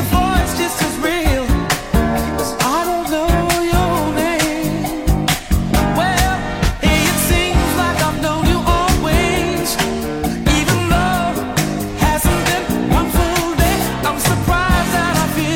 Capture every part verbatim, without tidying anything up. I feel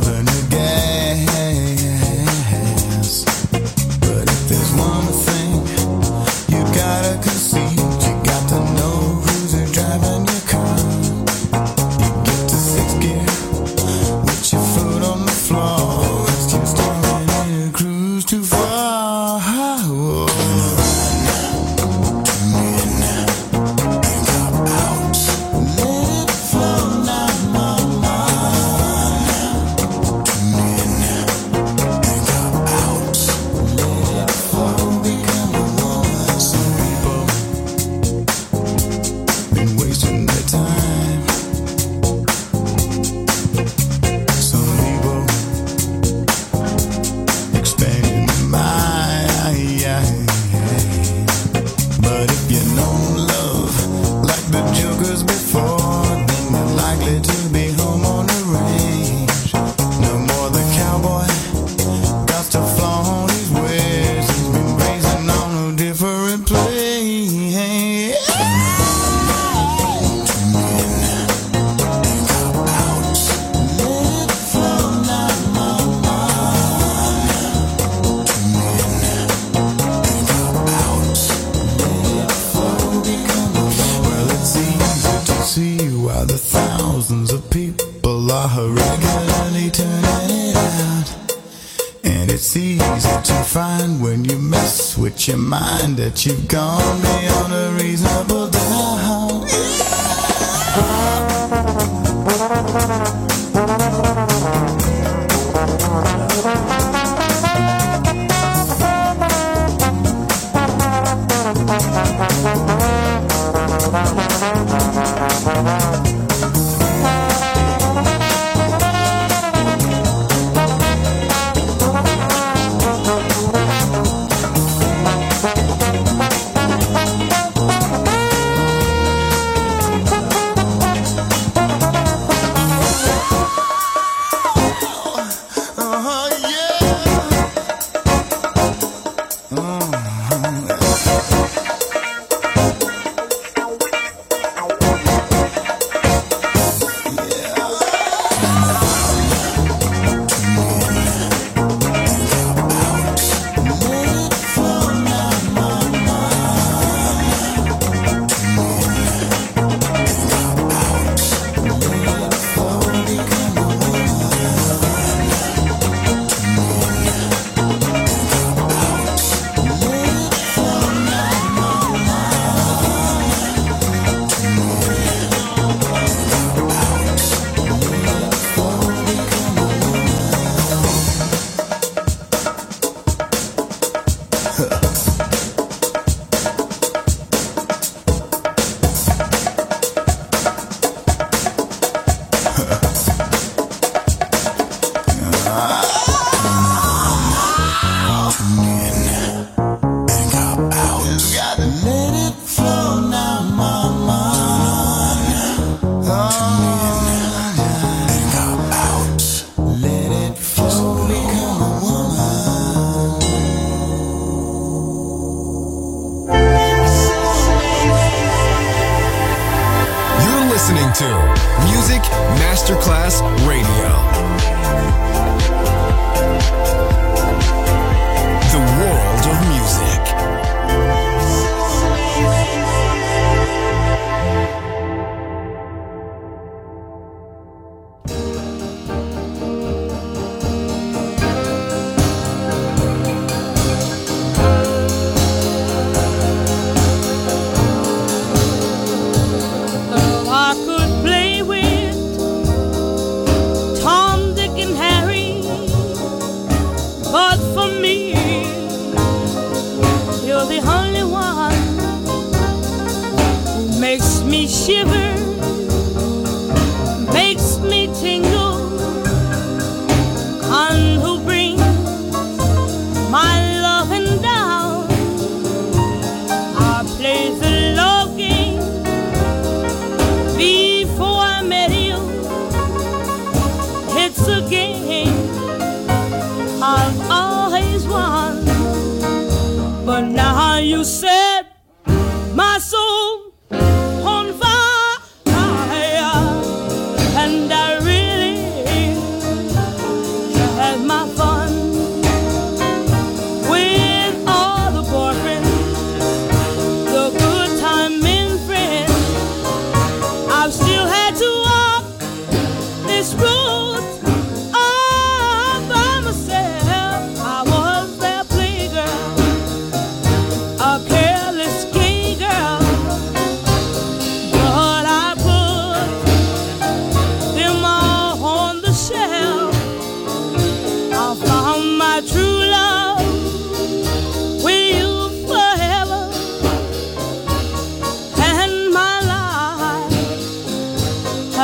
tavern of gas. But if there's one thing you gotta concede, you got to know who's driving your car. You get to sixth gear with your foot on the floor. It's just starting and cruise too far. Your mind that you've gone beyond a reasonable doubt.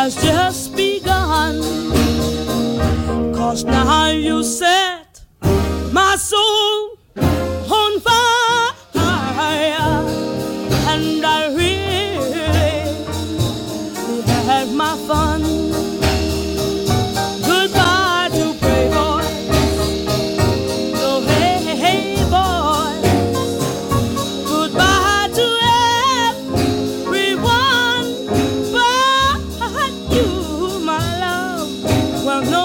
has just begun. 'Cause now you set my soul on fire, and I really had my fun. Goodbye to Pray Boys, oh hey hey boys. Goodbye to everyone but you, my love. Well, no.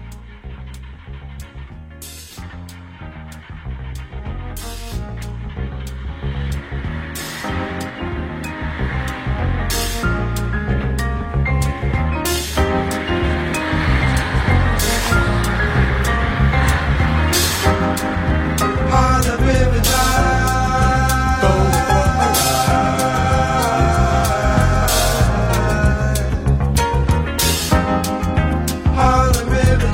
River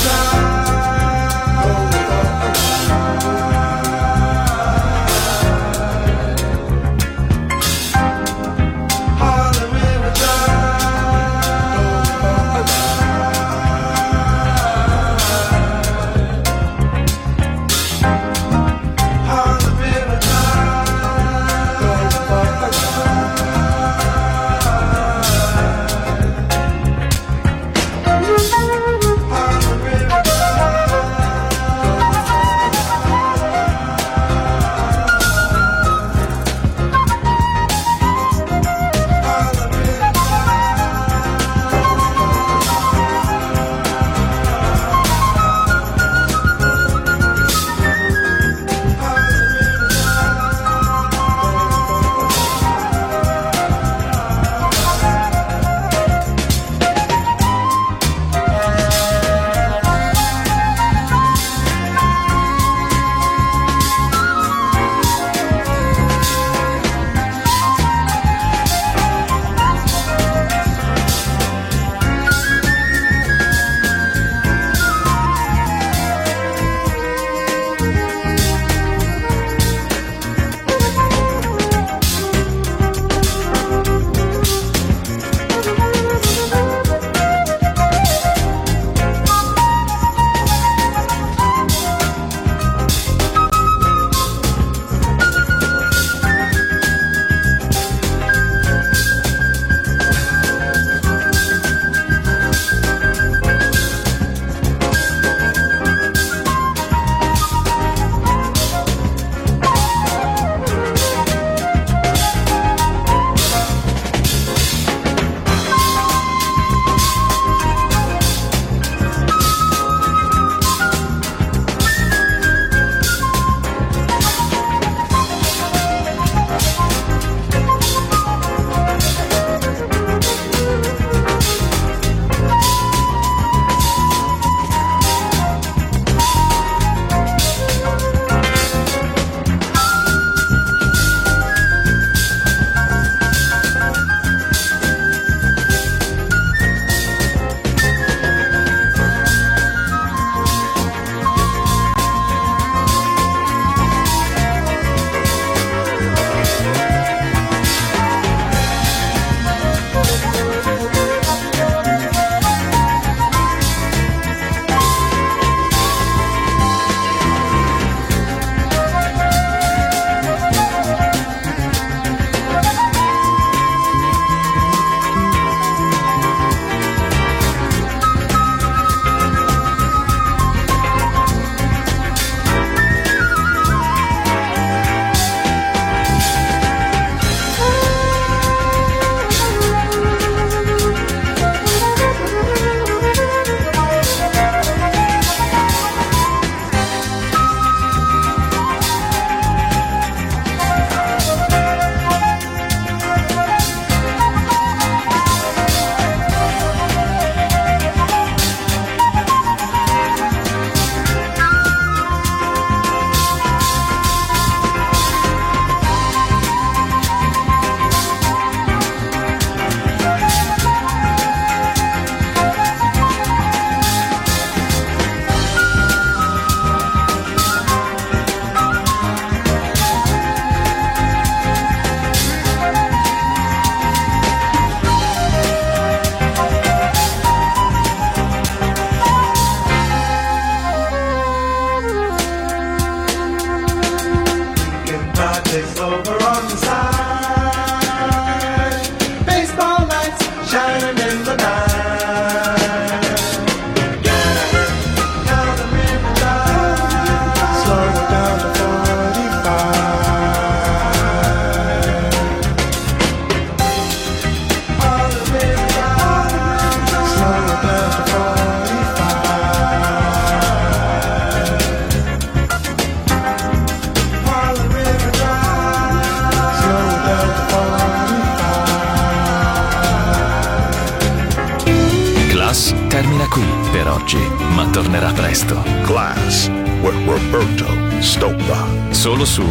termina qui per oggi, ma tornerà presto. Class with Roberto Stoppa. Solo su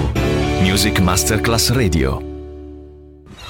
Music Masterclass Radio.